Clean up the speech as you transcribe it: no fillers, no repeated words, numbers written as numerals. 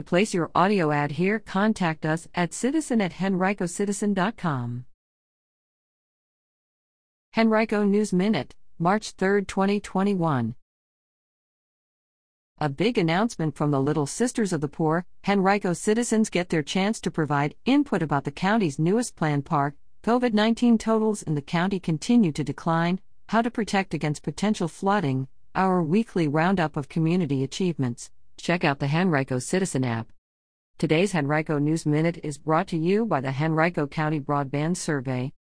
To place your audio ad here, contact us at citizen@henricocitizen.com. Henrico News Minute, March 3, 2021. A big announcement from the Little Sisters of the Poor. Henrico citizens get their chance to provide input about the county's newest planned park. COVID-19 totals in the county continue to decline. How to protect against potential flooding. Our weekly roundup of community achievements. Check out the Henrico Citizen app. Today's Henrico News Minute is brought to you by the Henrico County Broadband Survey.